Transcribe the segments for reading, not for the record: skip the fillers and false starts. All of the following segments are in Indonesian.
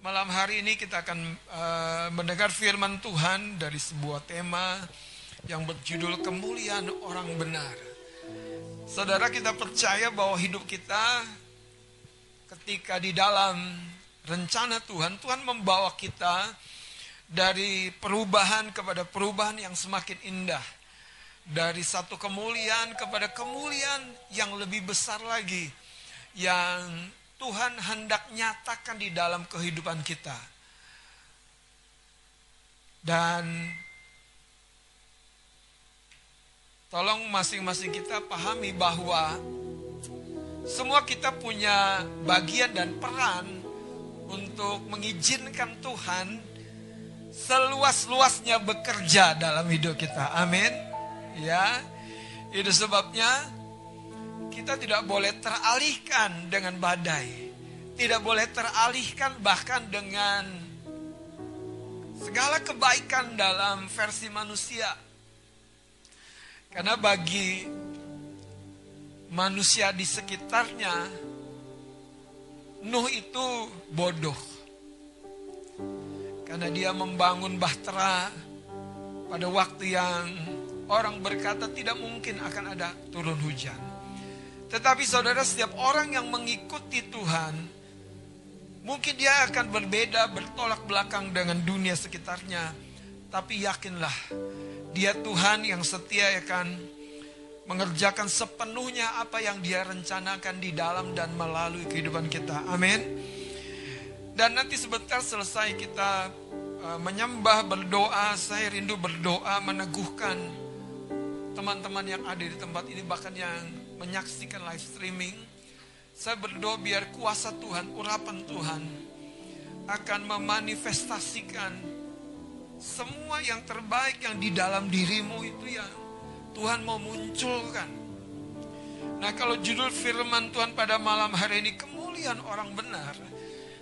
Malam hari ini kita akan mendengar firman Tuhan dari sebuah tema yang berjudul kemuliaan orang benar. Saudara, kita percaya bahwa hidup kita ketika di dalam rencana Tuhan, Tuhan membawa kita dari perubahan kepada perubahan yang semakin indah. Dari satu kemuliaan kepada kemuliaan yang lebih besar lagi, yang Tuhan hendak nyatakan di dalam kehidupan kita. Dan tolong masing-masing kita pahami bahwa semua kita punya bagian dan peran untuk mengizinkan Tuhan seluas-luasnya bekerja dalam hidup kita. Amin. Ya. Itu sebabnya kita tidak boleh teralihkan dengan badai. Tidak boleh teralihkan bahkan dengan segala kebaikan dalam versi manusia. Karena bagi manusia di sekitarnya, Nuh itu bodoh. Karena dia membangun bahtera pada waktu yang orang berkata tidak mungkin akan ada turun hujan. Tetapi saudara, setiap orang yang mengikuti Tuhan, mungkin dia akan berbeda, bertolak belakang dengan dunia sekitarnya. Tapi yakinlah, dia Tuhan yang setia akan mengerjakan sepenuhnya apa yang dia rencanakan di dalam dan melalui kehidupan kita. Amin. Dan nanti sebentar selesai kita menyembah, berdoa. Saya rindu berdoa, meneguhkan teman-teman yang ada di tempat ini, bahkan yang menyaksikan live streaming. Saya berdoa biar kuasa Tuhan, urapan Tuhan akan memanifestasikan semua yang terbaik yang di dalam dirimu itu yang Tuhan mau munculkan. Nah, kalau judul firman Tuhan pada malam hari ini kemuliaan orang benar,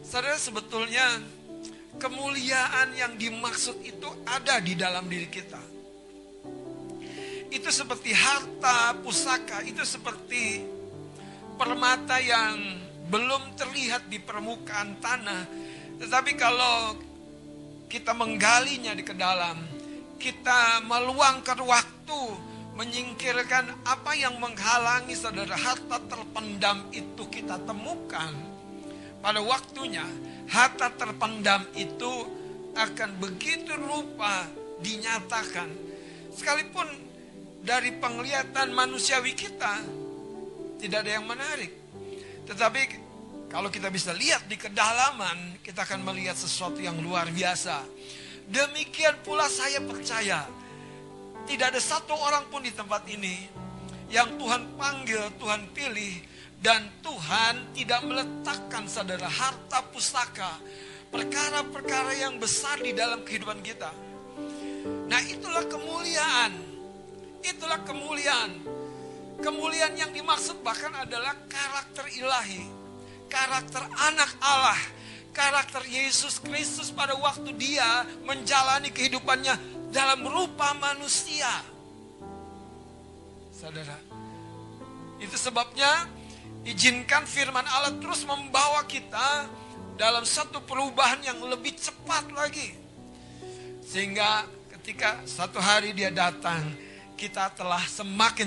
saudara, sebetulnya kemuliaan yang dimaksud itu ada di dalam diri kita. Itu seperti harta pusaka, itu seperti permata yang belum terlihat di permukaan tanah. Tetapi kalau kita menggalinya di ke dalam, kita meluangkan waktu menyingkirkan apa yang menghalangi saudara, harta terpendam itu kita temukan pada waktunya. Harta terpendam itu akan begitu rupa dinyatakan, sekalipun dari penglihatan manusiawi kita tidak ada yang menarik. Tetapi kalau kita bisa lihat di kedalaman, kita akan melihat sesuatu yang luar biasa. Demikian pula saya percaya, tidak ada satu orang pun di tempat ini yang Tuhan panggil, Tuhan pilih, dan Tuhan tidak meletakkan saudara harta pusaka, perkara-perkara yang besar di dalam kehidupan kita. Nah, itulah kemuliaan. Itulah kemuliaan. Kemuliaan yang dimaksud bahkan adalah karakter ilahi, karakter anak Allah, karakter Yesus Kristus pada waktu dia menjalani kehidupannya dalam rupa manusia. Saudara, itu sebabnya izinkan firman Allah terus membawa kita dalam satu perubahan yang lebih cepat lagi, sehingga ketika satu hari dia datang, kita telah semakin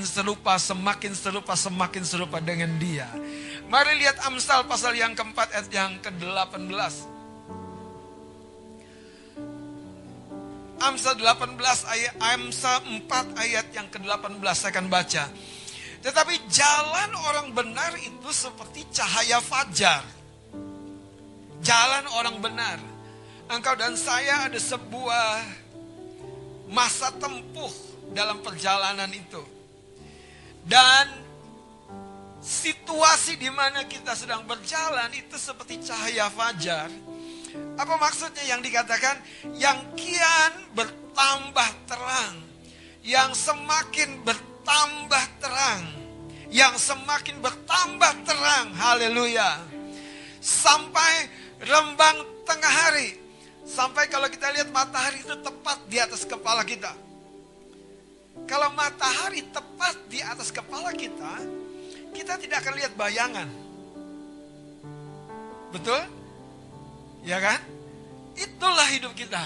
serupa dengan dia. Mari lihat Amsal pasal yang keempat ayat yang ke-18. Amsal 4 ayat yang ke-18 saya akan baca. Tetapi jalan orang benar itu seperti cahaya fajar. Jalan orang benar. Engkau dan saya ada sebuah masa tempuh dalam perjalanan itu, dan situasi di mana kita sedang berjalan itu seperti cahaya fajar. Apa maksudnya yang dikatakan? Yang kian bertambah terang, yang semakin bertambah terang, yang semakin bertambah terang. Haleluya. Sampai rembang tengah hari, sampai kalau kita lihat matahari itu tepat di atas kepala kita. Kalau matahari tepat di atas kepala kita, kita tidak akan lihat bayangan. Betul? Ya kan? Itulah hidup kita.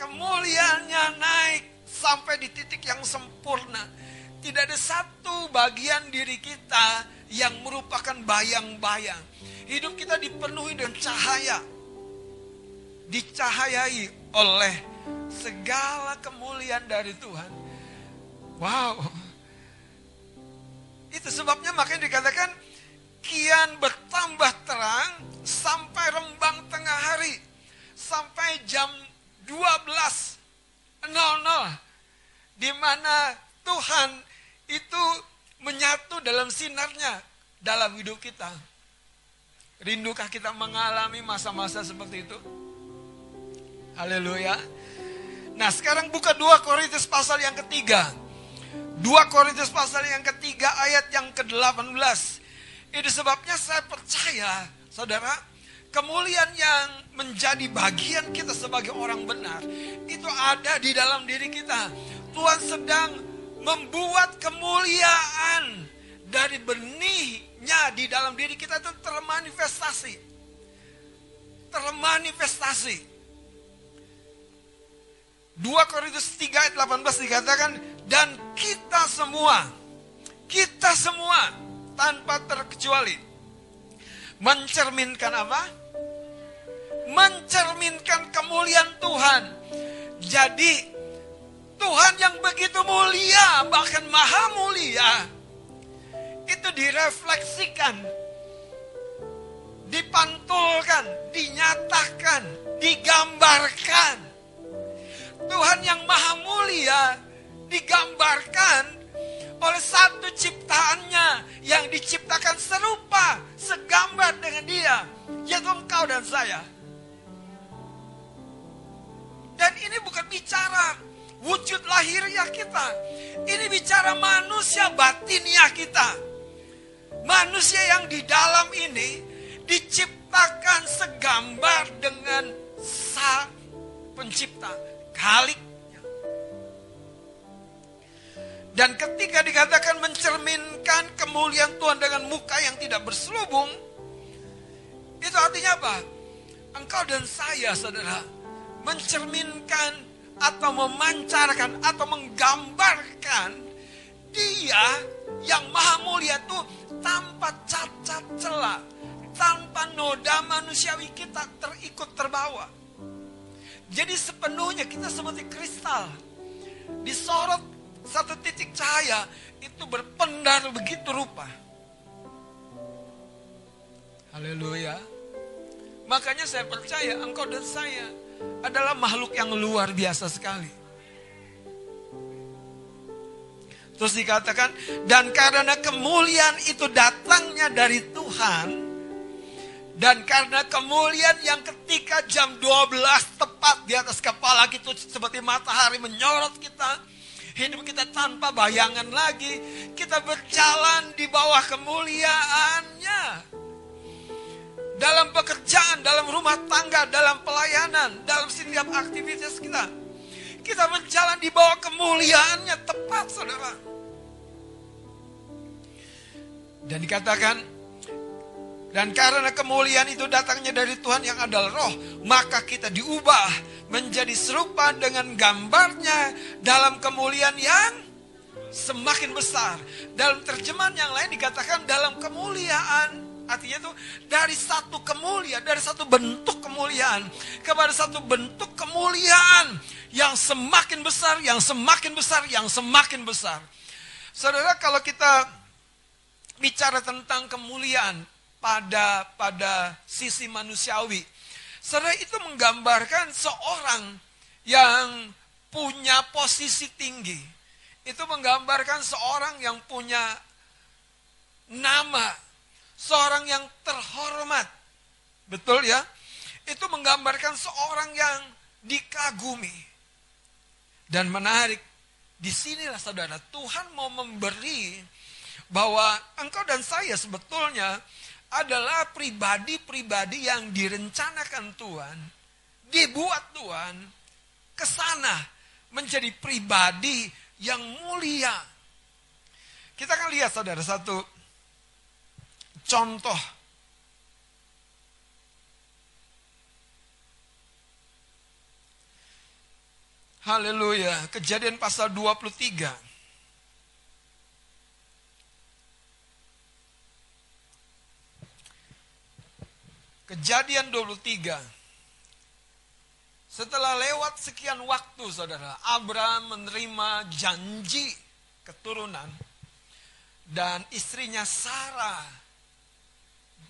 Kemuliaannya naik sampai di titik yang sempurna. Tidak ada satu bagian diri kita yang merupakan bayang-bayang. Hidup kita dipenuhi dengan cahaya. Dicahayai oleh segala kemuliaan dari Tuhan. Wow. Itu sebabnya makanya dikatakan kian bertambah terang sampai rembang tengah hari. Sampai jam 12.00. Di mana Tuhan itu menyatu dalam sinarnya dalam hidup kita. Rindukah kita mengalami masa-masa seperti itu? Haleluya. Nah sekarang buka 2 Korintus pasal yang ketiga. 2 Korintus pasal yang ketiga ayat yang ke-18. Itu sebabnya saya percaya, saudara, kemuliaan yang menjadi bagian kita sebagai orang benar, itu ada di dalam diri kita. Tuhan sedang membuat kemuliaan dari benihnya di dalam diri kita itu termanifestasi. Termanifestasi. 2 Korintus 3 ayat 18 dikatakan, dan kita semua tanpa terkecuali mencerminkan apa? Mencerminkan kemuliaan Tuhan. Jadi Tuhan yang begitu mulia, bahkan maha mulia, itu direfleksikan, dipantulkan, dinyatakan, digambarkan. Tuhan yang maha mulia digambarkan oleh satu ciptaannya yang diciptakan serupa, segambar dengan dia, yaitu engkau dan saya. Dan ini bukan bicara wujud lahiriah kita. Ini bicara manusia batiniah kita. Manusia yang di dalam ini diciptakan segambar dengan sang pencipta, Khalik. Dan ketika dikatakan mencerminkan kemuliaan Tuhan dengan muka yang tidak berselubung, itu artinya apa? Engkau dan saya, saudara, mencerminkan atau memancarkan atau menggambarkan dia yang maha mulia itu tanpa cacat celah, tanpa noda manusiawi kita terikut terbawa. Jadi sepenuhnya kita seperti kristal, disorot satu titik cahaya, itu berpendar begitu rupa. Haleluya. Makanya saya percaya engkau dan saya adalah makhluk yang luar biasa sekali. Terus dikatakan, dan karena kemuliaan itu datangnya dari Tuhan, dan karena kemuliaan yang ketika jam 12 tepat di atas kepala kita seperti matahari menyorot kita, hidup kita tanpa bayangan lagi. Kita berjalan di bawah kemuliaannya. Dalam pekerjaan, dalam rumah tangga, dalam pelayanan, dalam setiap aktivitas kita. Kita berjalan di bawah kemuliaannya tepat, saudara. Dan dikatakan, dan karena kemuliaan itu datangnya dari Tuhan yang adalah roh, maka kita diubah menjadi serupa dengan gambarnya dalam kemuliaan yang semakin besar. Dalam terjemahan yang lain dikatakan dalam kemuliaan. Artinya itu dari satu kemuliaan, dari satu bentuk kemuliaan kepada satu bentuk kemuliaan yang semakin besar, yang semakin besar, yang semakin besar. Saudara, kalau kita bicara tentang kemuliaan pada sisi manusiawi, saudara, itu menggambarkan seorang yang punya posisi tinggi. Itu menggambarkan seorang yang punya nama. Seorang yang terhormat. Betul ya? Itu menggambarkan seorang yang dikagumi. Dan menarik, disinilah saudara, Tuhan mau memberi bahwa engkau dan saya sebetulnya adalah pribadi-pribadi yang direncanakan Tuhan, dibuat Tuhan ke sana menjadi pribadi yang mulia. Kita akan lihat, saudara, satu contoh Haleluya. Kejadian pasal 23. Kejadian 23. Setelah lewat sekian waktu, saudara, Abraham menerima janji keturunan dan istrinya Sarah.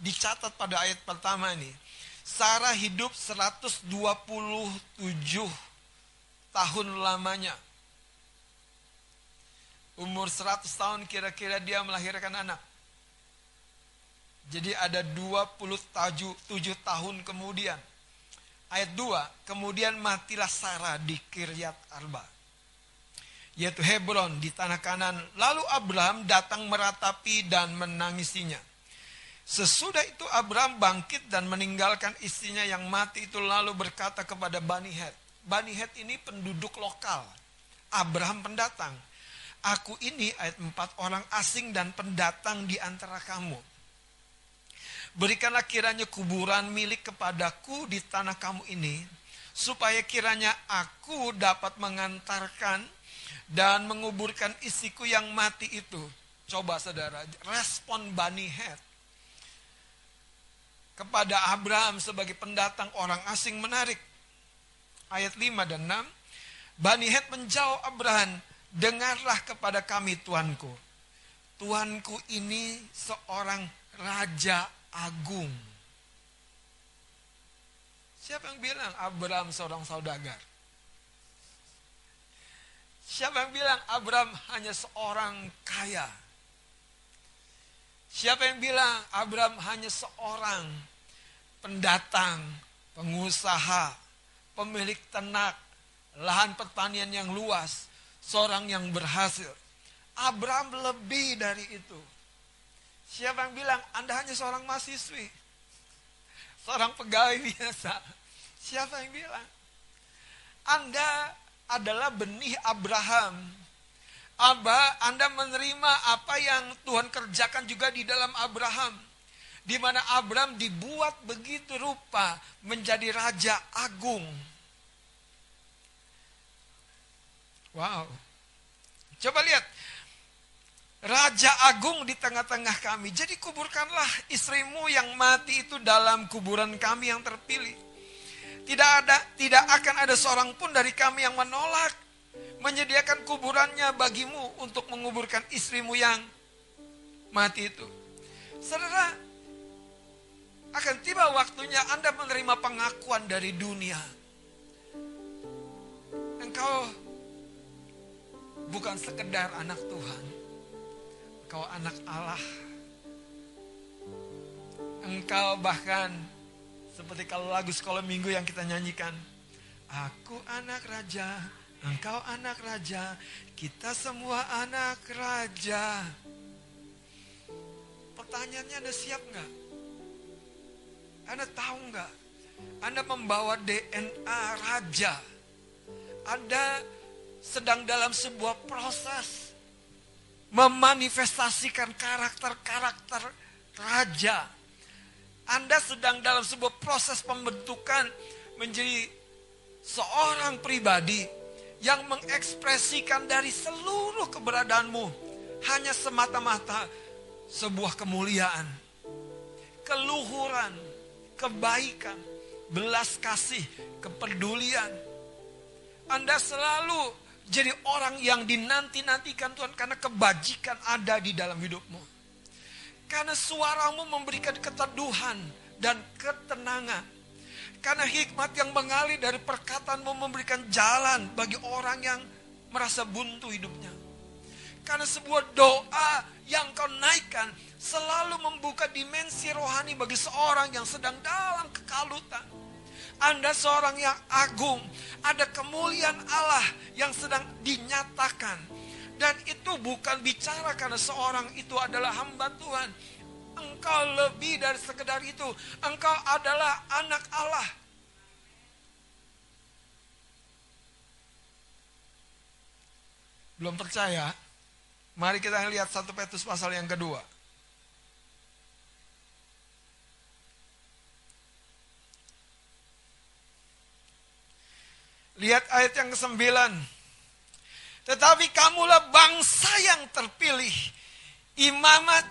Dicatat pada ayat pertama ini, Sarah hidup 127 tahun lamanya. Umur 100 tahun kira-kira dia melahirkan anak. Jadi ada 27 tahun kemudian. Ayat 2, kemudian matilah Sarah di Kiryat Arba, yaitu Hebron di tanah Kanan. Lalu Abraham datang meratapi dan menangisinya. Sesudah itu Abraham bangkit dan meninggalkan istrinya yang mati itu, lalu berkata kepada Bani Het. Bani Het ini penduduk lokal, Abraham pendatang. Aku ini, ayat 4, orang asing dan pendatang di antara kamu. Berikanlah kiranya kuburan milik kepadaku di tanah kamu ini, supaya kiranya aku dapat mengantarkan dan menguburkan istriku yang mati itu. Coba saudara, respon Bani Het kepada Abraham sebagai pendatang orang asing menarik. Ayat 5 dan 6. Bani Het menjawab Abraham, dengarlah kepada kami tuanku. Tuanku ini seorang raja agung. Siapa yang bilang Abraham seorang saudagar? Siapa yang bilang Abraham hanya seorang kaya? Siapa yang bilang Abraham hanya seorang pendatang, pengusaha, pemilik ternak, lahan pertanian yang luas, seorang yang berhasil? Abraham lebih dari itu. Siapa yang bilang Anda hanya seorang mahasiswi, seorang pegawai biasa? Siapa yang bilang? Anda adalah benih Abraham. Anda menerima apa yang Tuhan kerjakan juga di dalam Abraham, di mana Abraham dibuat begitu rupa menjadi raja agung. Wow. Coba lihat. Raja agung di tengah-tengah kami. Jadi kuburkanlah istrimu yang mati itu dalam kuburan kami yang terpilih. Tidak akan ada seorang pun dari kami yang menolak menyediakan kuburannya bagimu untuk menguburkan istrimu yang mati itu. Saudara, akan tiba waktunya Anda menerima pengakuan dari dunia. Engkau bukan sekedar anak Tuhan. Engkau anak Allah. Engkau bahkan seperti kalau lagu sekolah minggu yang kita nyanyikan. Aku anak raja, engkau anak raja, kita semua anak raja. Pertanyaannya, Anda siap gak? Anda tahu nggak? Anda membawa DNA raja. Anda sedang dalam sebuah proses memanifestasikan karakter-karakter raja. Anda sedang dalam sebuah proses pembentukan menjadi seorang pribadi yang mengekspresikan dari seluruh keberadaanmu hanya semata-mata sebuah kemuliaan, keluhuran, kebaikan, belas kasih, kepedulian. Anda selalu jadi orang yang dinanti-nantikan Tuhan karena kebajikan ada di dalam hidupmu. Karena suaramu memberikan keteduhan dan ketenangan. Karena hikmat yang mengalir dari perkataanmu memberikan jalan bagi orang yang merasa buntu hidupnya. Karena sebuah doa yang kau naikkan selalu membuka dimensi rohani bagi seorang yang sedang dalam kekalutan. Anda seorang yang agung. Ada kemuliaan Allah yang sedang dinyatakan. Dan itu bukan bicara karena seorang itu adalah hamba Tuhan. Engkau lebih dari sekedar itu. Engkau adalah anak Allah. Belum percaya? Mari kita lihat 1 Petrus pasal yang kedua. 5 Lihat ayat yang ke-9. Tetapi kamulah bangsa yang terpilih, imamat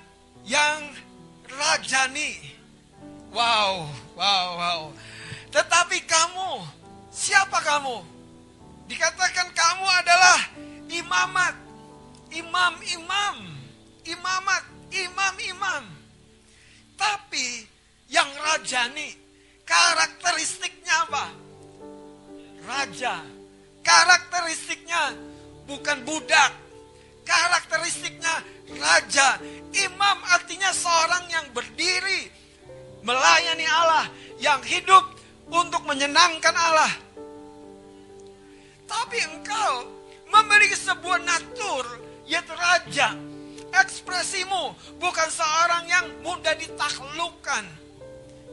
yang rajani. Wow, wow, wow. Tetapi kamu, siapa kamu? Dikatakan kamu adalah imamat, imam-imam, imamat, imam-imam. Tapi yang rajani, karakteristiknya apa? Raja. Karakteristiknya bukan budak. Karakteristiknya raja. Imam artinya seorang yang berdiri melayani Allah, yang hidup untuk menyenangkan Allah. Tapi engkau memiliki sebuah natur, yaitu raja. Ekspresimu bukan seorang yang mudah ditaklukkan.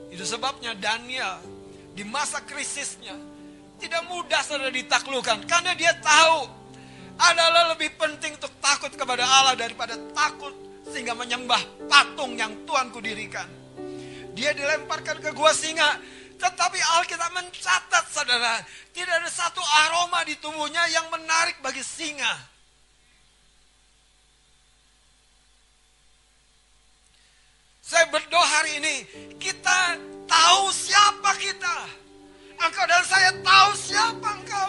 Itu sebabnya Daniel di masa krisisnya tidak mudah saudara ditaklukkan. Karena dia tahu adalah lebih penting untuk takut kepada Allah daripada takut sehingga menyembah patung yang Tuhan kudirikan. Dia dilemparkan ke gua singa. Tetapi Alkitab mencatat saudara, tidak ada satu aroma di tubuhnya yang menarik bagi singa. Saya berdoa hari ini, kita tahu siapa kita. Engkau dan saya tahu siapa engkau.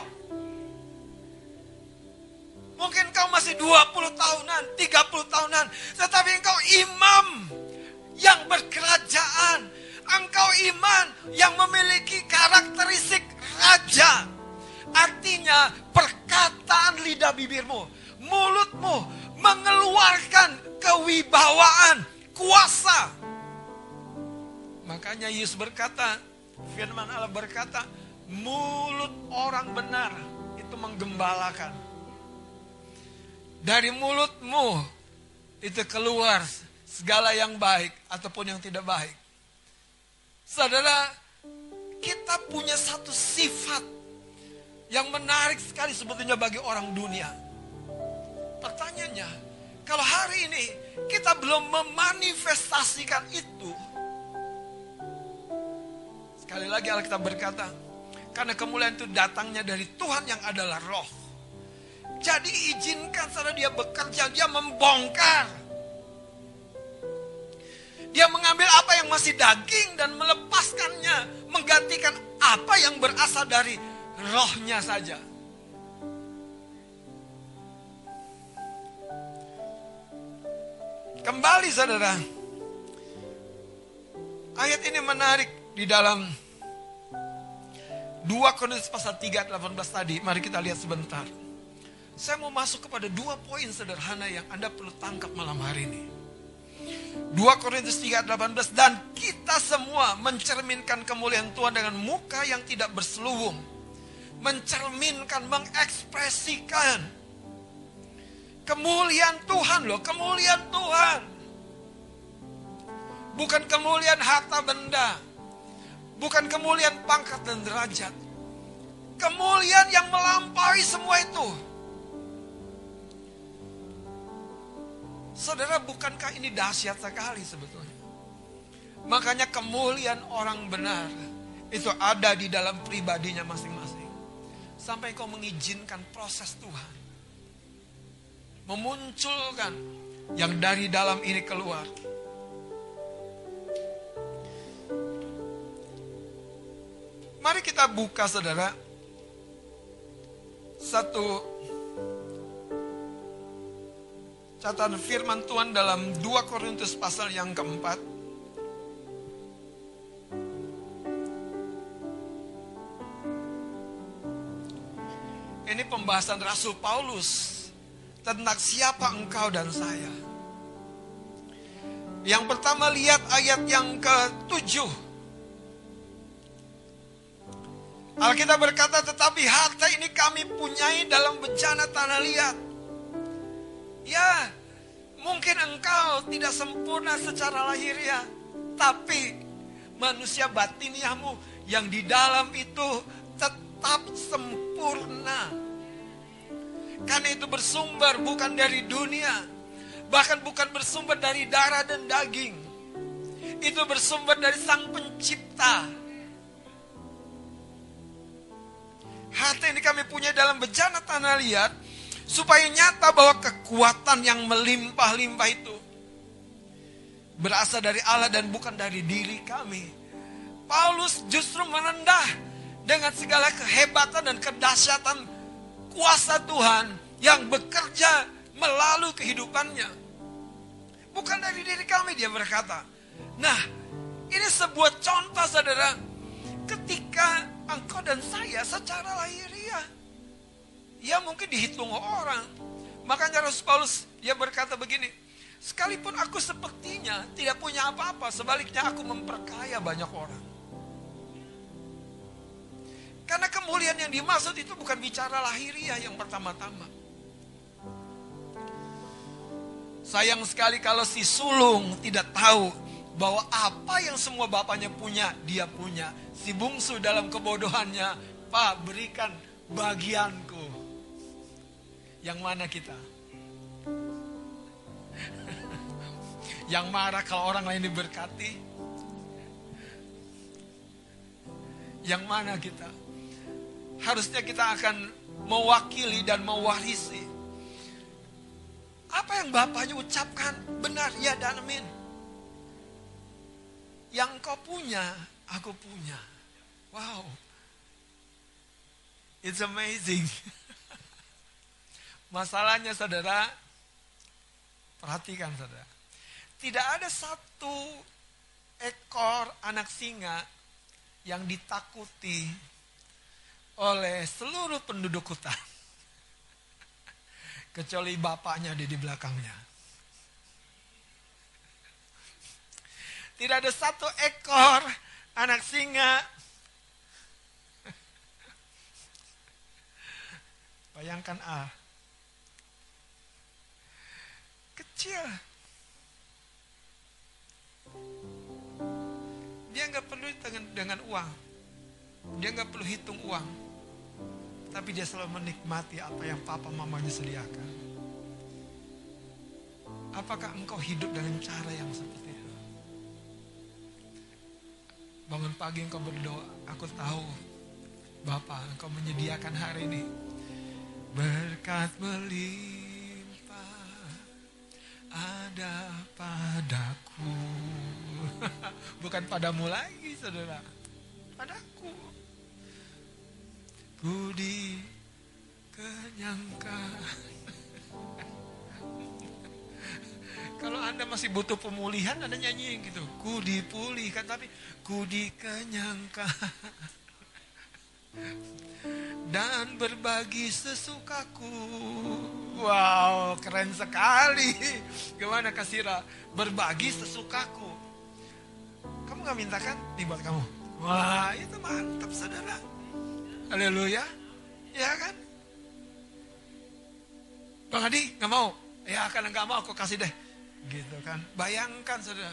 Mungkin kau masih 20 tahunan, 30 tahunan. Tetapi engkau imam yang berkerajaan. Engkau iman yang memiliki karakteristik raja. Artinya perkataan lidah bibirmu, mulutmu mengeluarkan kewibawaan, kuasa. Makanya Yesus berkata, firman Allah berkata, mulut orang benar itu menggembalakan. Dari mulutmu itu keluar segala yang baik ataupun yang tidak baik. Saudara, kita punya satu sifat yang menarik sekali sebetulnya bagi orang dunia. Pertanyaannya, kalau hari ini kita belum memanifestasikan itu. Sekali lagi Alkitab berkata, karena kemuliaan itu datangnya dari Tuhan yang adalah roh. Jadi izinkan saudara dia bekerja, dia membongkar. Dia mengambil apa yang masih daging dan melepaskannya. Menggantikan apa yang berasal dari rohnya saja. Kembali saudara. Ayat ini menarik di dalam 2 Korintus pasal 3 ayat 18 tadi. Mari kita lihat sebentar. Saya mau masuk kepada dua poin sederhana yang Anda perlu tangkap malam hari ini. 2 Korintus 3:18, dan kita semua mencerminkan kemuliaan Tuhan dengan muka yang tidak berselubung. Mencerminkan, mengekspresikan kemuliaan Tuhan loh, kemuliaan Tuhan. Bukan kemuliaan harta benda. Bukan kemuliaan pangkat dan derajat. Kemuliaan yang melampaui semua itu. Saudara, bukankah ini dahsyat sekali sebetulnya? Makanya kemuliaan orang benar itu ada di dalam pribadinya masing-masing. Sampai kau mengizinkan proses Tuhan memunculkan yang dari dalam ini keluar. Mari kita buka saudara. Satu catatan firman Tuhan dalam 2 Korintus pasal yang keempat. Ini pembahasan Rasul Paulus tentang siapa engkau dan saya. Yang pertama, lihat ayat yang ke-7. Alkitab berkata, tetapi harta ini kami punyai dalam bejana tanah liat. Ya, mungkin engkau tidak sempurna secara lahiriah, tapi manusia batiniahmu yang di dalam itu tetap sempurna. Karena itu bersumber bukan dari dunia, bahkan bukan bersumber dari darah dan daging. Itu bersumber dari Sang Pencipta. Harta ini kami punya dalam bejana tanah liat, supaya nyata bahwa kekuatan yang melimpah-limpah itu berasal dari Allah dan bukan dari diri kami. Paulus justru merendah dengan segala kehebatan dan kedahsyatan kuasa Tuhan yang bekerja melalui kehidupannya. Bukan dari diri kami, dia berkata. Nah, ini sebuah contoh, saudara, ketika engkau dan saya secara lahiriah, ya mungkin dihitung orang. Makanya Rasul Paulus, dia berkata begini, sekalipun aku sepertinya tidak punya apa-apa, sebaliknya aku memperkaya banyak orang. Karena kemuliaan yang dimaksud itu bukan bicara lahiriah yang pertama-tama. Sayang sekali kalau si sulung tidak tahu bahwa apa yang semua bapaknya punya, dia punya. Si bungsu dalam kebodohannya, Pak, berikan bagianku. Yang mana kita? Yang marah kalau orang lain diberkati. Yang mana kita? Harusnya kita akan mewakili dan mewarisi. Apa yang bapaknya ucapkan benar, ya dan amin. Yang kau punya, aku punya. Wow. It's amazing. Masalahnya, saudara, perhatikan, saudara. Tidak ada satu ekor anak singa yang ditakuti oleh seluruh penduduk hutan. Kecuali bapaknya ada di belakangnya. Tidak ada satu ekor anak singa. Bayangkan A. Kecil. Dia nggak perlu dengan uang, dia nggak perlu hitung uang, tapi dia selalu menikmati apa yang papa mamanya sediakan. Apakah engkau hidup dengan cara yang seperti itu? Bangun pagi engkau berdoa, aku tahu Bapa, engkau menyediakan hari ini berkat melimpah ada padaku. Bukan padamu lagi, saudara. Padaku. Ku dikenyangkan. Kalau Anda masih butuh pemulihan, Anda nyanyiin gitu. Ku dipulihkan, tapi ku dikenyangkan. Dan berbagi sesukaku. Wow, keren sekali. Gimana, Kasira? Berbagi sesukaku. Kamu gak minta kan? Nih buat kamu. Wah, itu mantap, saudara. Haleluya. Ya kan? Bang Adi, gak mau? Ya, karena gak mau aku kasih deh. Gitu kan. Bayangkan, saudara.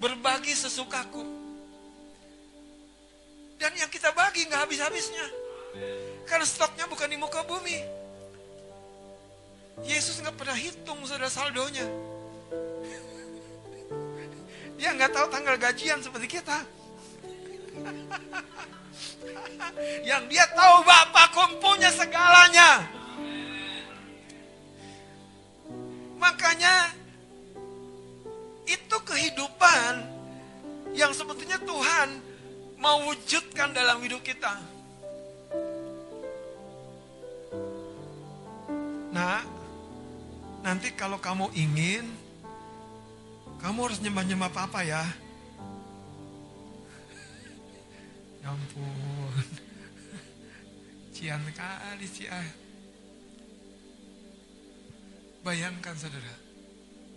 Berbagi sesukaku. Dan yang kita bagi gak habis-habisnya. Karena stoknya bukan di muka bumi. Yesus nggak pernah hitung, saudara, saldonya. Dia nggak tahu tanggal gajian seperti kita. Yang dia tahu, Bapakku punya segalanya. Makanya itu kehidupan yang sebetulnya Tuhan mau wujudkan dalam hidup kita. Nah, nanti kalau kamu ingin, kamu harus nyembah-nyembah Papa ya. Ya ampun. Cian kali Cian. Bayangkan, saudara.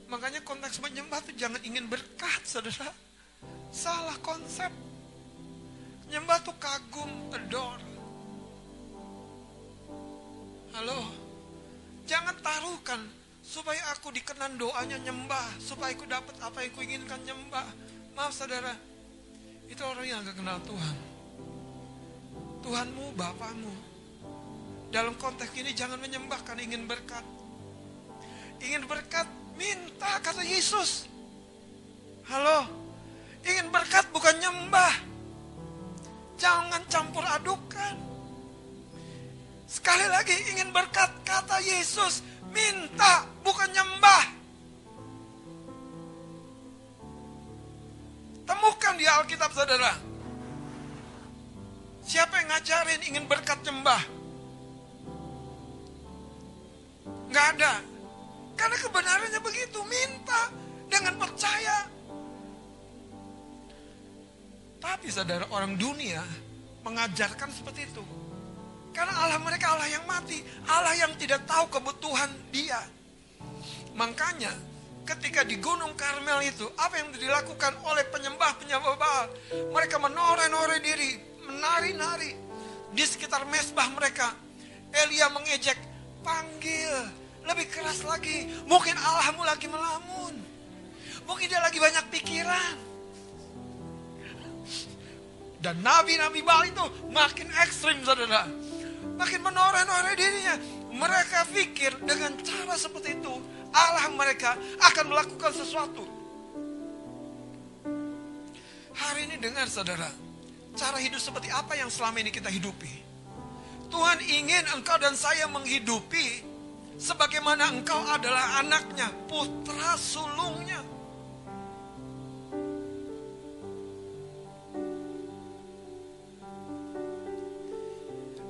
Makanya konteks menyembah itu jangan ingin berkat, saudara. Salah konsep. Nyembah itu kagum, adore. Halo. Jangan taruhkan supaya aku dikenan doanya nyembah, supaya aku dapat apa yang aku inginkan nyembah. Maaf, saudara, itu orang yang agak kenal Tuhan. Tuhanmu, Bapamu. Dalam konteks ini jangan menyembah karena ingin berkat. Ingin berkat, minta, kata Yesus. Halo, ingin berkat bukan nyembah. Jangan campur adukan. Sekali lagi ingin berkata Yesus, minta bukan nyembah. Temukan di Alkitab saudara. Siapa yang ngajarin ingin berkat nyembah? Nggak ada. Karena kebenarannya begitu, minta dengan percaya. Tapi saudara, orang dunia mengajarkan seperti itu. Karena Allah mereka Allah yang mati, Allah yang tidak tahu kebutuhan dia. Makanya ketika di Gunung Karmel itu, apa yang dilakukan oleh penyembah-penyembah Baal? Mereka menoreh-noreh diri, menari-nari di sekitar mesbah mereka. Elia mengejek, panggil lebih keras lagi. Mungkin Allahmu lagi melamun. Mungkin dia lagi banyak pikiran. Dan nabi-nabi Baal itu makin ekstrim saudara. Makin menoreh-noreh dirinya. Mereka pikir dengan cara seperti itu Allah mereka akan melakukan sesuatu. Hari ini dengar saudara, cara hidup seperti apa yang selama ini kita hidupi. Tuhan ingin engkau dan saya menghidupi sebagaimana engkau adalah anaknya, putra sulungnya.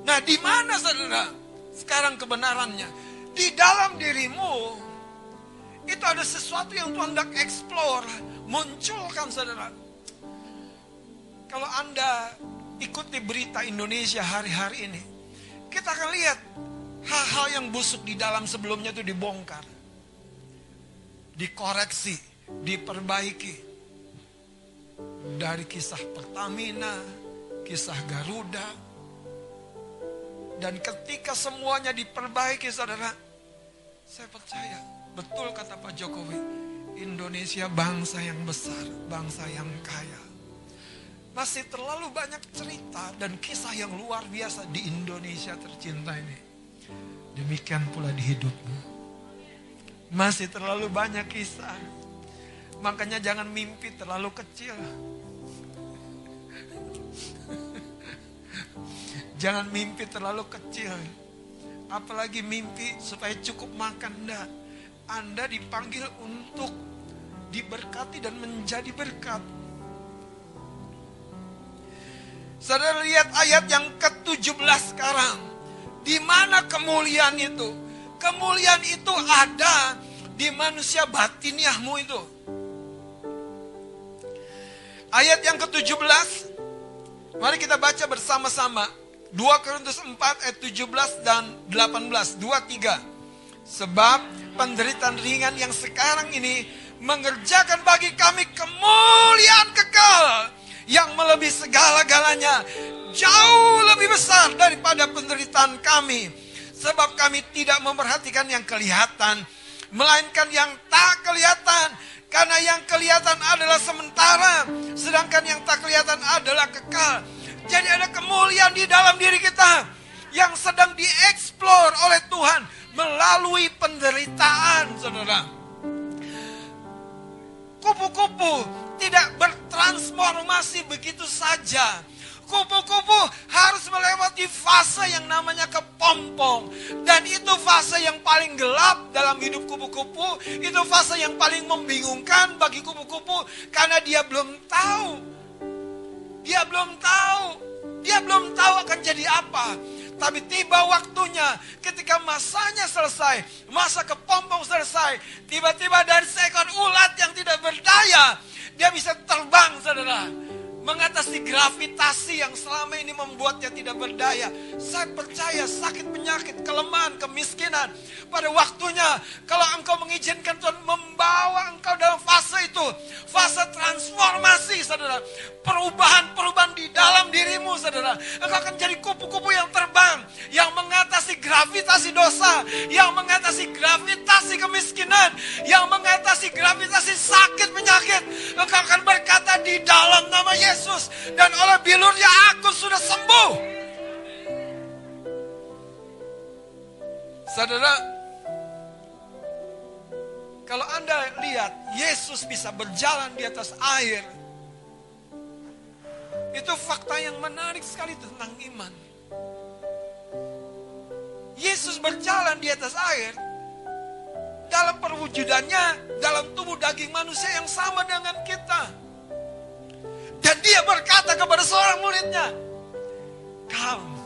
Nah, di mana saudara sekarang kebenarannya? Di dalam dirimu itu ada sesuatu yang Tuhan hendak explore, munculkan saudara. Kalau Anda ikuti berita Indonesia hari-hari ini, kita akan lihat hal-hal yang busuk di dalam sebelumnya itu dibongkar, dikoreksi, diperbaiki. Dari kisah Pertamina, kisah Garuda. Dan ketika semuanya diperbaiki saudara, saya percaya betul kata Pak Jokowi, Indonesia bangsa yang besar, bangsa yang kaya. Masih terlalu banyak cerita dan kisah yang luar biasa di Indonesia tercinta ini. Demikian pula di hidupmu. Masih terlalu banyak kisah. Makanya jangan mimpi terlalu kecil. Jangan mimpi terlalu kecil. Apalagi mimpi supaya cukup makan. Enggak. Anda dipanggil untuk diberkati dan menjadi berkat. Saudara lihat ayat yang ke-17 sekarang. Di mana kemuliaan itu? Kemuliaan itu ada di manusia batiniahmu itu. Ayat yang ke-17. Mari kita baca bersama-sama. 2 Korintus 4 ayat 17 dan 18. 2-3. Sebab penderitaan ringan yang sekarang ini mengerjakan bagi kami kemuliaan kekal yang melebihi segala-galanya, jauh lebih besar daripada penderitaan kami. Sebab kami tidak memperhatikan yang kelihatan, melainkan yang tak kelihatan. Karena yang kelihatan adalah sementara, sedangkan yang tak kelihatan adalah kekal. Jadi ada kemuliaan di dalam diri kita yang sedang dieksplor oleh Tuhan melalui penderitaan saudara. Kupu-kupu tidak bertransformasi begitu saja. Kupu-kupu harus melewati fase yang namanya kepompong. Dan itu fase yang paling gelap dalam hidup kupu-kupu. Itu fase yang paling membingungkan bagi kupu-kupu. Karena dia belum tahu. Dia belum tahu akan jadi apa. Tapi tiba waktunya, ketika masanya selesai, masa kepompong selesai, tiba-tiba dari seekor ulat yang tidak berdaya, dia bisa terbang saudara, mengatasi gravitasi yang selama ini membuatnya tidak berdaya. Saya percaya sakit, penyakit, kelemahan, kemiskinan, pada waktunya, kalau engkau mengizinkan Tuhan membawa engkau dalam fase itu, fase transformasi saudara, perubahan-perubahan di dalam dirimu saudara, engkau akan jadi kupu-kupu yang terbang, yang mengatasi gravitasi dosa, yang mengatasi gravitasi kemiskinan, yang mengatasi gravitasi sakit penyakit. Engkau akan berkata di dalam nama Yesus dan oleh bilurnya aku sudah sembuh. Saudara, kalau Anda lihat Yesus bisa berjalan di atas air, itu fakta yang menarik sekali tentang iman. Kristus berjalan di atas air, dalam perwujudannya, dalam tubuh daging manusia yang sama dengan kita. Dan dia berkata kepada seorang muridnya, "Kamu."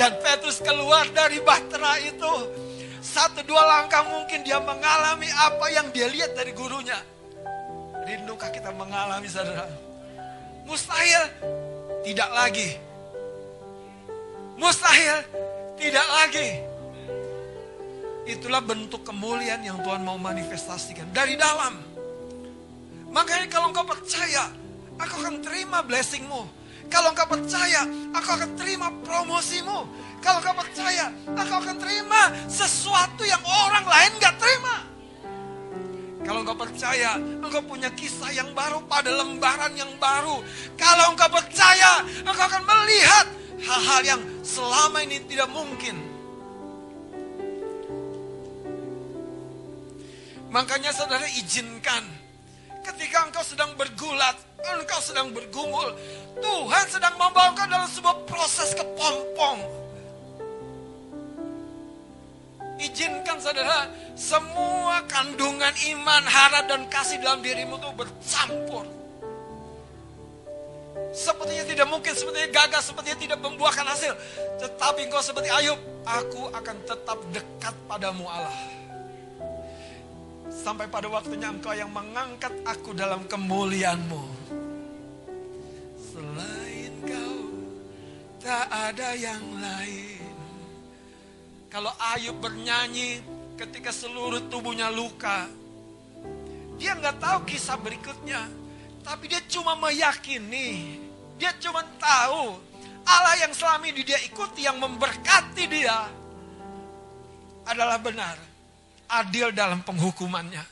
Dan Petrus keluar dari bahtera itu. 1-2 langkah mungkin dia mengalami apa yang dia lihat dari gurunya. Rindukah kita mengalami, saudara? Mustahil tidak lagi. Mustahil tidak lagi. Itulah bentuk kemuliaan yang Tuhan mau manifestasikan dari dalam. Makanya kalau engkau percaya, aku akan terima blessingmu. Kalau engkau percaya, aku akan terima promosimu. Kalau engkau percaya, aku akan terima sesuatu yang orang lain gak terima. Kalau engkau percaya, engkau punya kisah yang baru pada lembaran yang baru. Kalau engkau percaya, engkau akan melihat hal-hal yang selama ini tidak mungkin. Makanya saudara, izinkan ketika engkau sedang bergulat, engkau sedang bergumul, Tuhan sedang membawa engkau dalam sebuah proses kepompong. Izinkan saudara, semua kandungan iman, harap, dan kasih dalam dirimu itu bercampur. Sepertinya tidak mungkin, sepertinya gagal, sepertinya tidak membuahkan hasil. Tetapi engkau seperti Ayub, aku akan tetap dekat padamu Allah. Sampai pada waktunya engkau yang mengangkat aku dalam kemuliaanmu. Selain kau, tak ada yang lain. Kalau Ayub bernyanyi ketika seluruh tubuhnya luka, dia nggak tahu kisah berikutnya, tapi dia cuma meyakini, dia cuma tahu Allah yang selama ini dia ikuti, yang memberkati dia, adalah benar, adil dalam penghukumannya.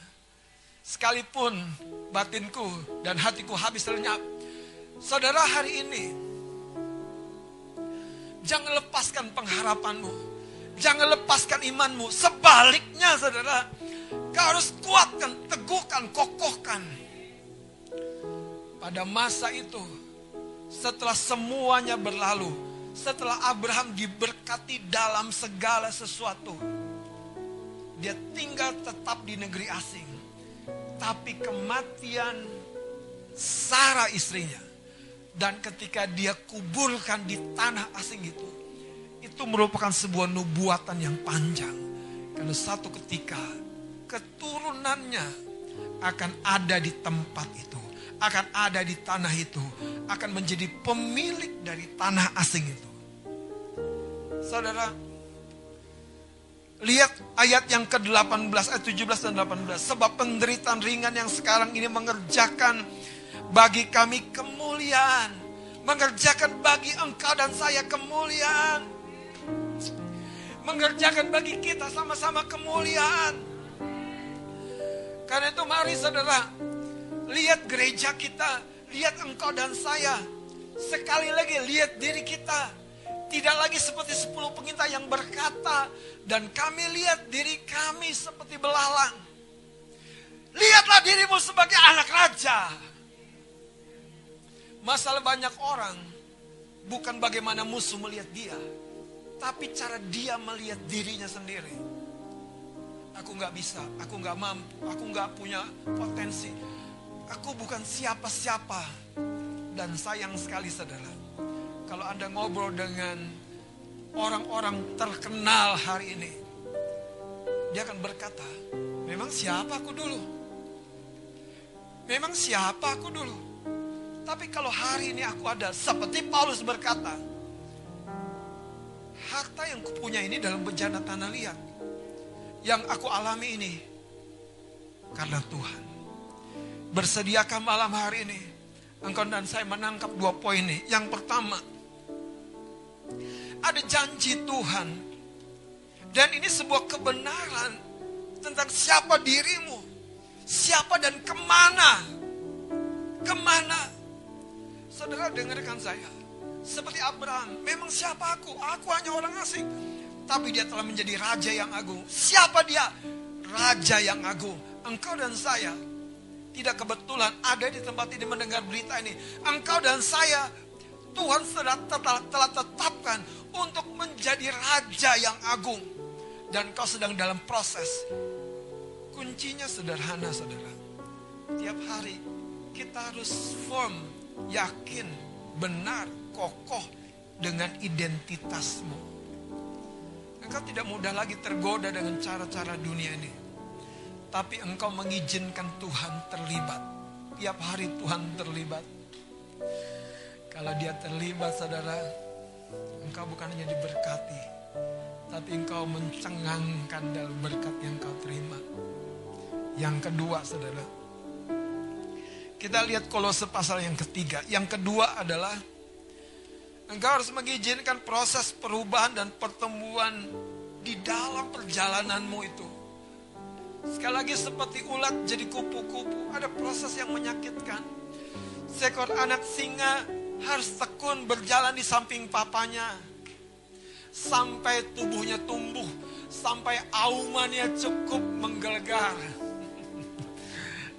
Sekalipun batinku dan hatiku habis lenyap, saudara, hari ini jangan lepaskan pengharapanmu. Jangan lepaskan imanmu. Sebaliknya saudara, kau harus kuatkan, teguhkan, kokohkan. Pada masa itu, setelah semuanya berlalu, setelah Abraham diberkati dalam segala sesuatu, dia tinggal tetap di negeri asing. Tapi kematian Sarah istrinya, dan ketika dia kuburkan di tanah asing itu, itu merupakan sebuah nubuatan yang panjang. Karena satu ketika keturunannya akan ada di tempat itu, akan ada di tanah itu, akan menjadi pemilik dari tanah asing itu. Saudara, lihat ayat yang ke-18, ayat 17 dan 18. Sebab penderitaan ringan yang sekarang ini mengerjakan bagi kami kemuliaan. Mengerjakan bagi engkau dan saya kemuliaan. Mengerjakan bagi kita sama-sama kemuliaan. Karena itu mari saudara, lihat gereja kita, lihat engkau dan saya. Sekali lagi lihat diri kita. Tidak lagi seperti 10 pengintai yang berkata, dan kami lihat diri kami seperti belalang. Lihatlah dirimu sebagai anak raja. Masalah banyak orang bukan bagaimana musuh melihat dia, tapi cara dia melihat dirinya sendiri. Aku gak bisa, aku gak mampu, aku gak punya potensi, aku bukan siapa-siapa. Dan sayang sekali saudara, kalau Anda ngobrol dengan orang-orang terkenal hari ini, dia akan berkata, memang siapa aku dulu. Tapi kalau hari ini aku ada, seperti Paulus berkata, harta yang kupunya ini dalam bejana tanah liat, yang aku alami ini karena Tuhan. Bersediakah malam hari ini engkau dan saya menangkap 2 poin ini. Yang pertama, ada janji Tuhan, dan ini sebuah kebenaran tentang siapa dirimu, siapa dan kemana. Saudara, dengarkan saya. Seperti Abraham, memang siapa aku? Aku hanya orang asing. Tapi dia telah menjadi raja yang agung. Siapa dia? Raja yang agung. Engkau dan saya tidak kebetulan ada di tempat ini mendengar berita ini. Engkau dan saya Tuhan telah tetapkan untuk menjadi raja yang agung. Dan kau sedang dalam proses. Kuncinya sederhana, saudara. Tiap hari kita harus firm, yakin, benar, kokoh dengan identitasmu. Engkau tidak mudah lagi tergoda dengan cara-cara dunia ini. Tapi engkau mengizinkan Tuhan terlibat. Tiap hari Tuhan terlibat. Kalau dia terlibat, saudara, engkau bukan hanya diberkati, tapi engkau mencengangkan dalam berkat yang kau terima. Yang kedua, saudara, kita lihat Kolose pasal yang ketiga. Yang kedua adalah engkau harus mengizinkan proses perubahan dan pertemuan di dalam perjalananmu itu. Sekali lagi seperti ulat jadi kupu-kupu, ada proses yang menyakitkan. Seekor anak singa harus tekun berjalan di samping papanya sampai tubuhnya tumbuh, sampai aumannya cukup menggelegar.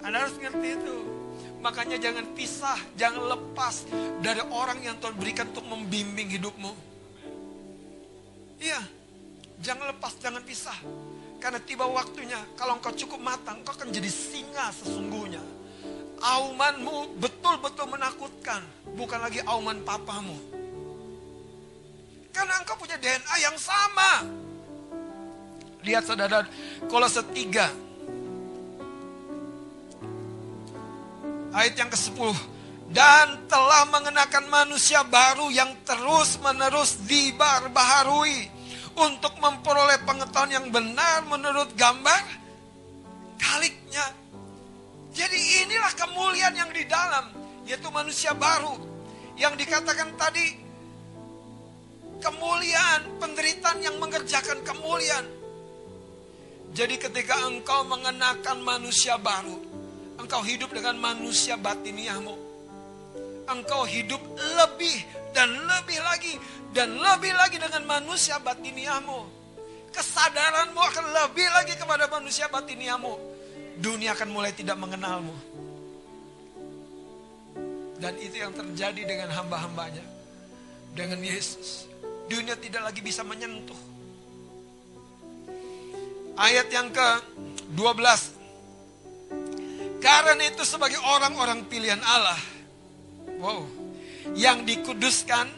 Anda harus ngerti itu. Makanya jangan pisah, jangan lepas dari orang yang Tuhan berikan untuk membimbing hidupmu. Iya, jangan lepas, jangan pisah. Karena tiba waktunya, kalau engkau cukup matang, engkau akan jadi singa sesungguhnya. Aumanmu betul-betul menakutkan, bukan lagi auman papamu. Karena engkau punya DNA yang sama. Lihat saudara, Kolose 3. Ayat yang ke-10. Dan telah mengenakan manusia baru yang terus-menerus diperbaharui untuk memperoleh pengetahuan yang benar menurut gambar kaliknya. Jadi inilah kemuliaan yang di dalam, yaitu manusia baru. Yang dikatakan tadi, kemuliaan, penderitaan yang mengerjakan kemuliaan. Jadi ketika engkau mengenakan manusia baru, engkau hidup dengan manusia batiniahmu. Engkau hidup lebih dan lebih lagi, dan lebih lagi dengan manusia batiniamu. Kesadaranmu akan lebih lagi kepada manusia batiniamu. Dunia akan mulai tidak mengenalmu. Dan itu yang terjadi dengan hamba-hambanya. Dengan Yesus. Dunia tidak lagi bisa menyentuh. Ayat yang ke-12. Karena itu sebagai orang-orang pilihan Allah. Wow. Yang dikuduskan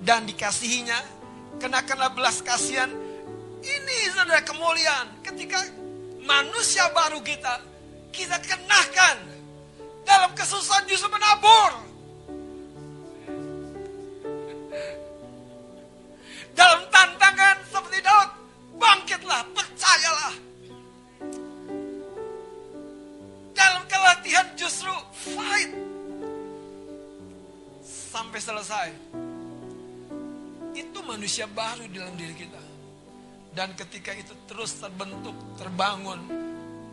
dan dikasihinya, kenakanlah belas kasihan. Ini saudara kemuliaan. Ketika manusia baru kita kenakan, dalam kesusahan justru menabur. Dalam tantangan seperti Daud, bangkitlah, percayalah. Dalam kelatihan justru fight sampai selesai. Itu manusia baru dalam diri kita. Dan ketika itu terus terbentuk, terbangun,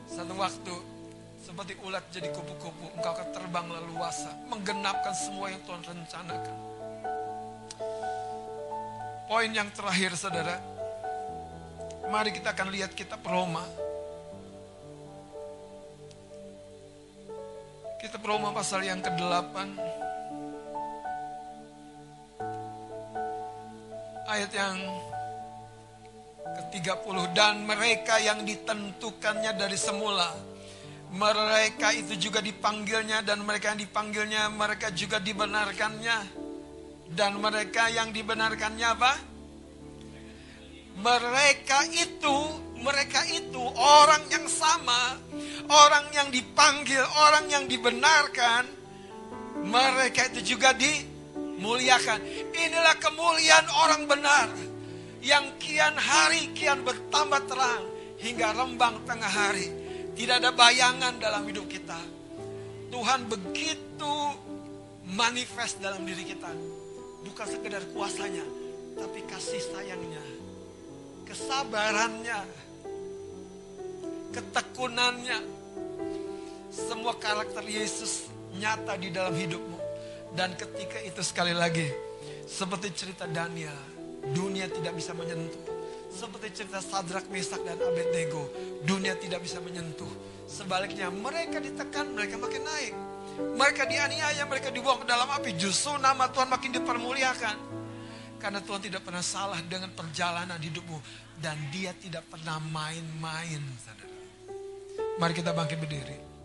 satu waktu seperti ulat jadi kupu-kupu, engkau akan terbang leluasa, menggenapkan semua yang Tuhan rencanakan. Poin yang terakhir, saudara, mari kita akan lihat kitab Roma. Kitab Roma pasal yang ke-8. Ayat yang ke-30. Dan mereka yang ditentukannya dari semula, mereka itu juga dipanggilnya. Dan mereka yang dipanggilnya, mereka juga dibenarkannya. Dan mereka yang dibenarkannya apa? Mereka itu orang yang sama. Orang yang dipanggil, orang yang dibenarkan, mereka itu juga dimuliakan. Inilah kemuliaan orang benar yang kian hari kian bertambah terang hingga rembang tengah hari. Tidak ada bayangan dalam hidup kita. Tuhan begitu manifest dalam diri kita. Bukan sekedar kuasanya, tapi kasih sayangnya, kesabarannya, ketekunannya. Semua karakter Yesus nyata di dalam hidupmu. Dan ketika itu sekali lagi, seperti cerita Daniel, dunia tidak bisa menyentuh. Seperti cerita Sadrak, Mesak, dan Abednego, dunia tidak bisa menyentuh. Sebaliknya mereka ditekan, mereka makin naik. Mereka dianiaya, mereka dibuang ke dalam api. Justru nama Tuhan makin dipermuliakan. Karena Tuhan tidak pernah salah dengan perjalanan hidupmu. Dan dia tidak pernah main-main. Mari kita bangkit berdiri.